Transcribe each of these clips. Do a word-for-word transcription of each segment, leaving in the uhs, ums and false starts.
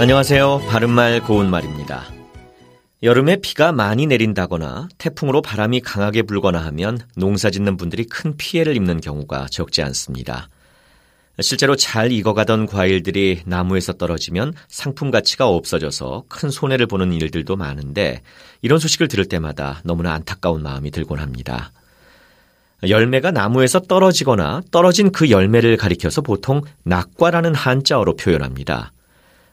안녕하세요. 바른말 고운말입니다. 여름에 비가 많이 내린다거나 태풍으로 바람이 강하게 불거나 하면 농사짓는 분들이 큰 피해를 입는 경우가 적지 않습니다. 실제로 잘 익어가던 과일들이 나무에서 떨어지면 상품 가치가 없어져서 큰 손해를 보는 일들도 많은데 이런 소식을 들을 때마다 너무나 안타까운 마음이 들곤 합니다. 열매가 나무에서 떨어지거나 떨어진 그 열매를 가리켜서 보통 낙과라는 한자어로 표현합니다.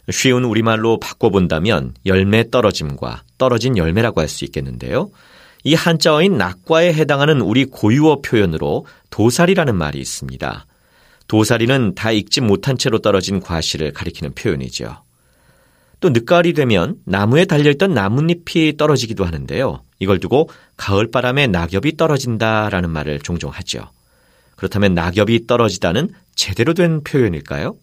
쉬운 우리말로 바꿔본다면 열매 떨어짐과 떨어진 열매라고 할 수 있겠는데요. 이 한자어인 낙과에 해당하는 우리 고유어 표현으로 도살이라는 말이 있습니다. 도살이는 다 익지 못한 채로 떨어진 과실을 가리키는 표현이죠. 또 늦가을이 되면 나무에 달려있던 나뭇잎이 떨어지기도 하는데요. 이걸 두고 가을바람에 낙엽이 떨어진다라는 말을 종종 하죠. 그렇다면 낙엽이 떨어지다는 제대로 된 표현일까요?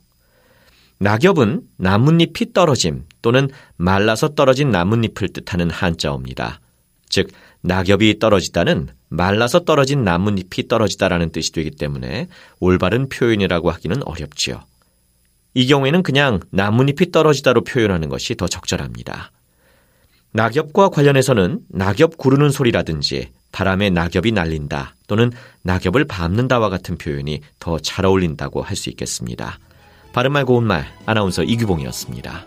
낙엽은 나뭇잎이 떨어짐 또는 말라서 떨어진 나뭇잎을 뜻하는 한자어입니다. 즉 낙엽이 떨어지다는 말라서 떨어진 나뭇잎이 떨어지다라는 뜻이 되기 때문에 올바른 표현이라고 하기는 어렵지요. 이 경우에는 그냥 나뭇잎이 떨어지다로 표현하는 것이 더 적절합니다. 낙엽과 관련해서는 낙엽 구르는 소리라든지 바람에 낙엽이 날린다 또는 낙엽을 밟는다와 같은 표현이 더 잘 어울린다고 할 수 있겠습니다. 바른말 고운말 아나운서 이규봉이었습니다.